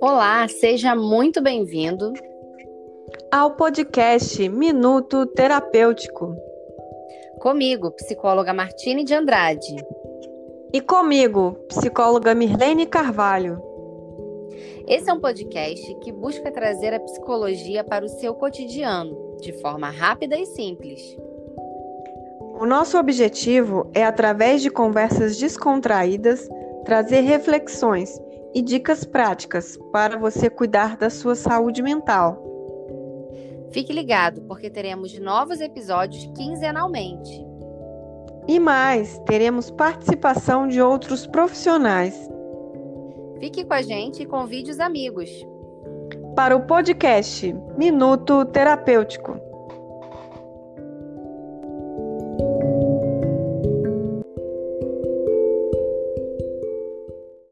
Olá, seja muito bem-vindo ao podcast Minuto Terapêutico. Comigo, psicóloga Martine de Andrade. E comigo, psicóloga Mirlene Carvalho. Esse é um podcast que busca trazer a psicologia para o seu cotidiano, de forma rápida e simples. O nosso objetivo é, através de conversas descontraídas, trazer reflexões e dicas práticas para você cuidar da sua saúde mental. Fique ligado, porque teremos novos episódios quinzenalmente. E mais, teremos participação de outros profissionais. Fique com a gente e convide os amigos para o podcast Minuto Terapêutico.